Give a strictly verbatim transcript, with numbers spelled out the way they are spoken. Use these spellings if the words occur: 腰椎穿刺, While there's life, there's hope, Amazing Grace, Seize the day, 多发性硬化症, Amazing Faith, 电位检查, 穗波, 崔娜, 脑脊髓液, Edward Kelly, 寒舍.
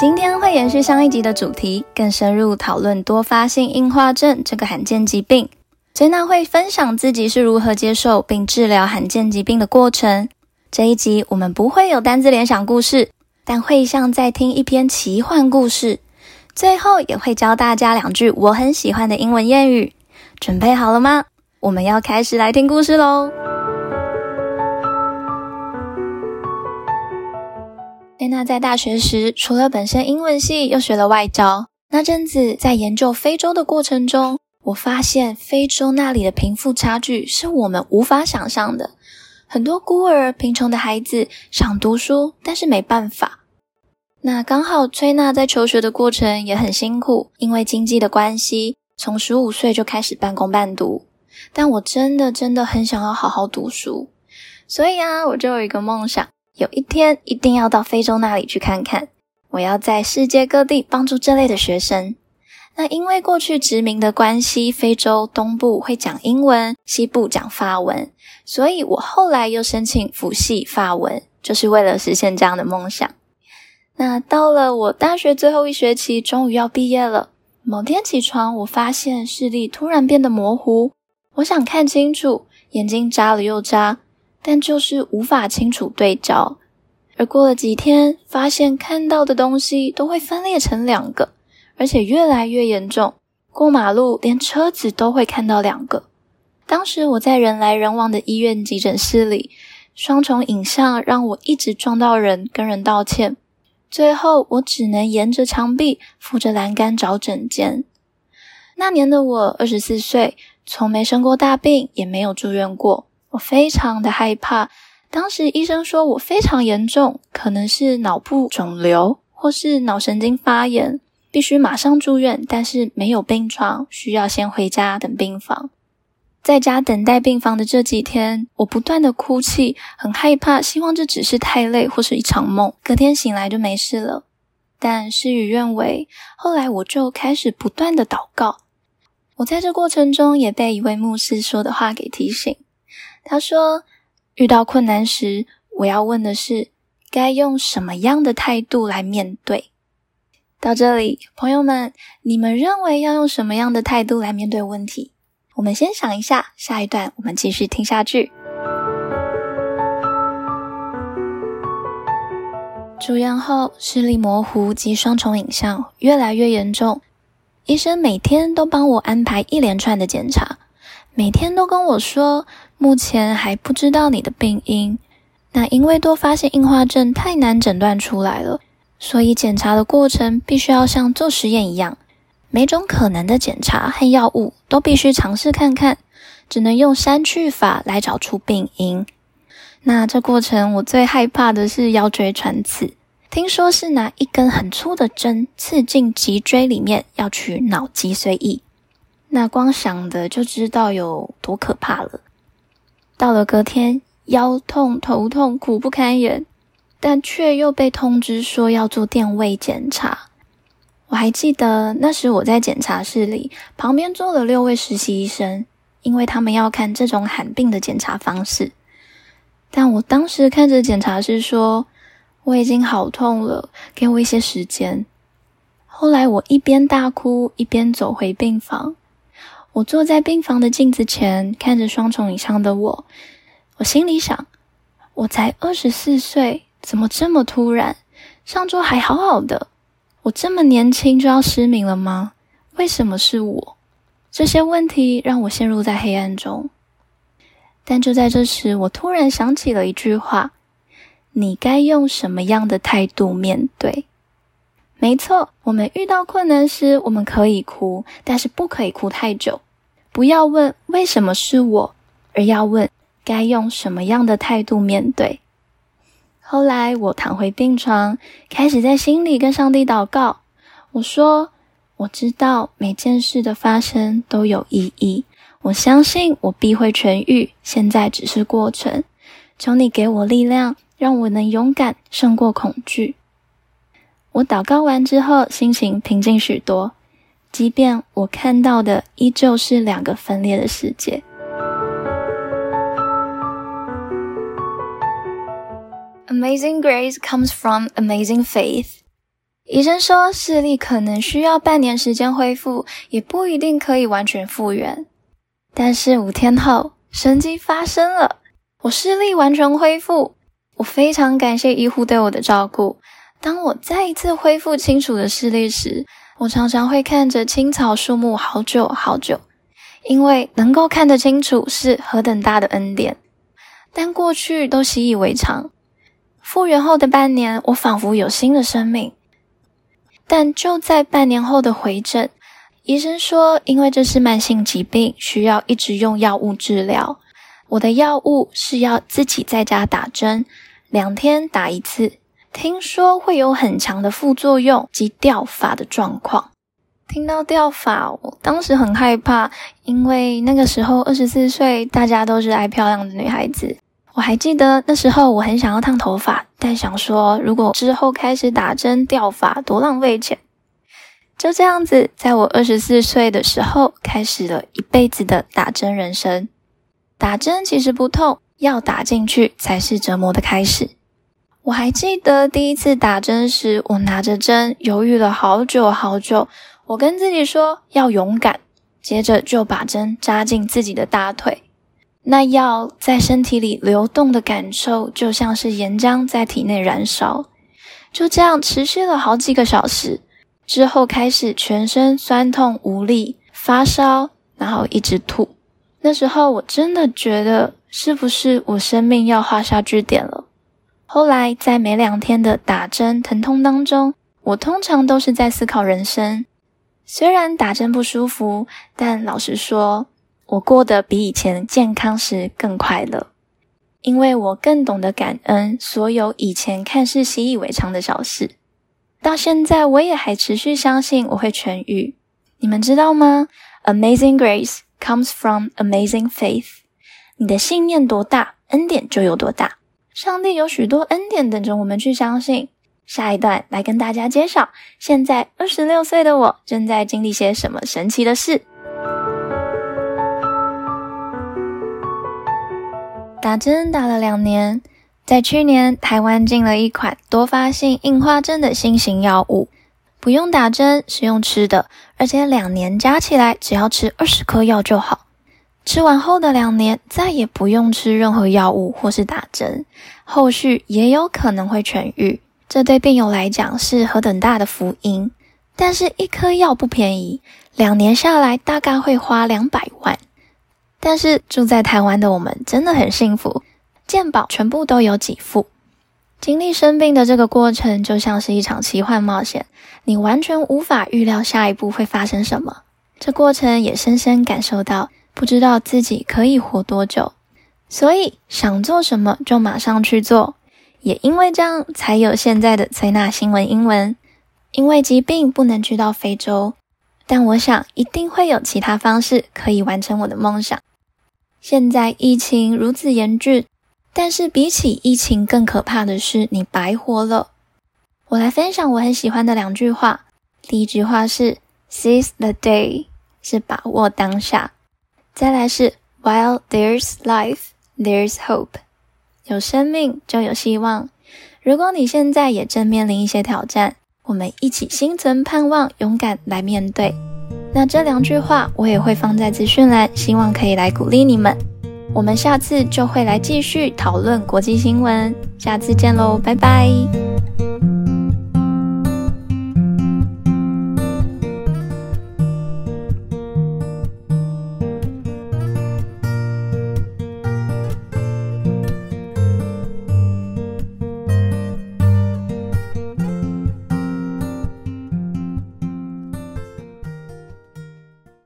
今天会延续上一集的主题，更深入讨论多发性硬化症这个罕见疾病。珍娜会分享自己是如何接受并治疗罕见疾病的过程。这一集我们不会有单字联想故事，但会像在听一篇奇幻故事。最后也会教大家两句我很喜欢的英文谚语。准备好了吗？我们要开始来听故事咯。珍娜在大学时，除了本身英文系，又学了外招。那阵子在研究非洲的过程中，我发现非洲那里的贫富差距是我们无法想象的。很多孤儿、贫穷的孩子想读书，但是没办法。那刚好崔娜在求学的过程也很辛苦，因为经济的关系，从十五岁就开始半工半读。但我真的真的很想要好好读书，所以啊，我就有一个梦想，有一天一定要到非洲那里去看看，我要在世界各地帮助这类的学生。那因为过去殖民的关系，非洲东部会讲英文，西部讲法文，所以我后来又申请辅系法文，就是为了实现这样的梦想。那到了我大学最后一学期，终于要毕业了。某天起床，我发现视力突然变得模糊，我想看清楚，眼睛眨了又眨，但就是无法清楚对焦。而过了几天，发现看到的东西都会分裂成两个，而且越来越严重，过马路连车子都会看到两个。当时我在人来人往的医院急诊室里，双重影像让我一直撞到人，跟人道歉，最后我只能沿着墙壁扶着栏杆找诊间。那年的我二十四岁，从没生过大病，也没有住院过。我非常的害怕，当时医生说我非常严重，可能是脑部肿瘤或是脑神经发炎，必须马上住院，但是没有病床，需要先回家等病房。在家等待病房的这几天，我不断的哭泣，很害怕，希望这只是太累或是一场梦，隔天醒来就没事了。但事与愿违，后来我就开始不断的祷告。我在这过程中也被一位牧师说的话给提醒。他说，遇到困难时，我要问的是该用什么样的态度来面对。到这里，朋友们，你们认为要用什么样的态度来面对问题？我们先想一下，下一段我们继续听下去。住院后，视力模糊及双重影像越来越严重，医生每天都帮我安排一连串的检查，每天都跟我说，目前还不知道你的病因。那因为多发性硬化症太难诊断出来了，所以检查的过程必须要像做实验一样，每种可能的检查和药物都必须尝试看看，只能用删去法来找出病因。那这过程我最害怕的是腰椎穿刺，听说是拿一根很粗的针刺进脊椎里面，要取脑脊髓液。那光想的就知道有多可怕了。到了隔天，腰痛头痛苦不堪言，但却又被通知说要做电位检查。我还记得那时我在检查室里，旁边坐了六位实习医生，因为他们要看这种罕病的检查方式。但我当时看着检查室说，我已经好痛了，给我一些时间。后来我一边大哭一边走回病房。我坐在病房的镜子前，看着双重影像的我，我心里想，我才二十四岁，怎么这么突然？上周还好好的，我这么年轻就要失明了吗？为什么是我？这些问题让我陷入在黑暗中。但就在这时，我突然想起了一句话，你该用什么样的态度面对？没错，我们遇到困难时，我们可以哭，但是不可以哭太久。不要问为什么是我，而要问该用什么样的态度面对。后来我躺回病床，开始在心里跟上帝祷告。我说，我知道每件事的发生都有意义，我相信我必会痊愈，现在只是过程。求你给我力量，让我能勇敢胜过恐惧。我祷告完之后，心情平静许多，即便我看到的依旧是两个分裂的世界。Amazing Grace comes from Amazing Faith. 医生说视力可能需要半年时间恢复，也不一定可以完全复原。但是五天后，神迹发生了，我视力完全恢复。我非常感谢医护对我的照顾。当我再一次恢复清楚的视力时，我常常会看着青草树木好久好久，因为能够看得清楚是何等大的恩典。但过去都习以为常。复原后的半年，我仿佛有新的生命。但就在半年后的回诊，医生说因为这是慢性疾病，需要一直用药物治疗。我的药物是要自己在家打针，两天打一次，听说会有很强的副作用及掉发的状况。听到掉发，我当时很害怕，因为那个时候二十四岁，大家都是爱漂亮的女孩子。我还记得那时候我很想要烫头发，但想说如果之后开始打针掉发多浪费钱。就这样子，在我二十四岁的时候，开始了一辈子的打针人生。打针其实不痛，药打进去才是折磨的开始。我还记得第一次打针时，我拿着针犹豫了好久好久，我跟自己说要勇敢，接着就把针扎进自己的大腿。那药在身体里流动的感受，就像是岩浆在体内燃烧。就这样持续了好几个小时，之后开始全身酸痛无力，发烧，然后一直吐。那时候我真的觉得是不是我生命要画下句点了。后来在每两天的打针疼痛当中，我通常都是在思考人生。虽然打针不舒服，但老实说，我过得比以前健康时更快乐。因为我更懂得感恩所有以前看似习以为常的小事。到现在我也还持续相信我会痊愈。你们知道吗？ Amazing Grace comes from amazing faith. 你的信念多大，恩典就有多大。上帝有许多恩典等着我们去相信。下一段来跟大家介绍，现在二十六岁的我正在经历些什么神奇的事。打针打了两年，在去年台湾进了一款多发性硬化症的新型药物。不用打针，是用吃的，而且两年加起来只要吃二十颗药就好。吃完后的两年，再也不用吃任何药物或是打针，后续也有可能会痊愈。这对病友来讲是何等大的福音！但是一颗药不便宜，两年下来大概会花两百万。但是住在台湾的我们真的很幸福，健保全部都有给付。经历生病的这个过程就像是一场奇幻冒险，你完全无法预料下一步会发生什么。这过程也深深感受到，不知道自己可以活多久，所以想做什么就马上去做。也因为这样，才有现在的崔娜新闻英文。因为疾病不能去到非洲，但我想一定会有其他方式可以完成我的梦想。现在疫情如此严峻，但是比起疫情更可怕的是你白活了。我来分享我很喜欢的两句话。第一句话是 Seize the day， 是把握当下。再来是 While there's life, there's hope， 有生命就有希望。如果你现在也正面临一些挑战，我们一起心存盼望，勇敢来面对。那这两句话我也会放在资讯栏，希望可以来鼓励你们。我们下次就会来继续讨论国际新闻，下次见喽，拜拜。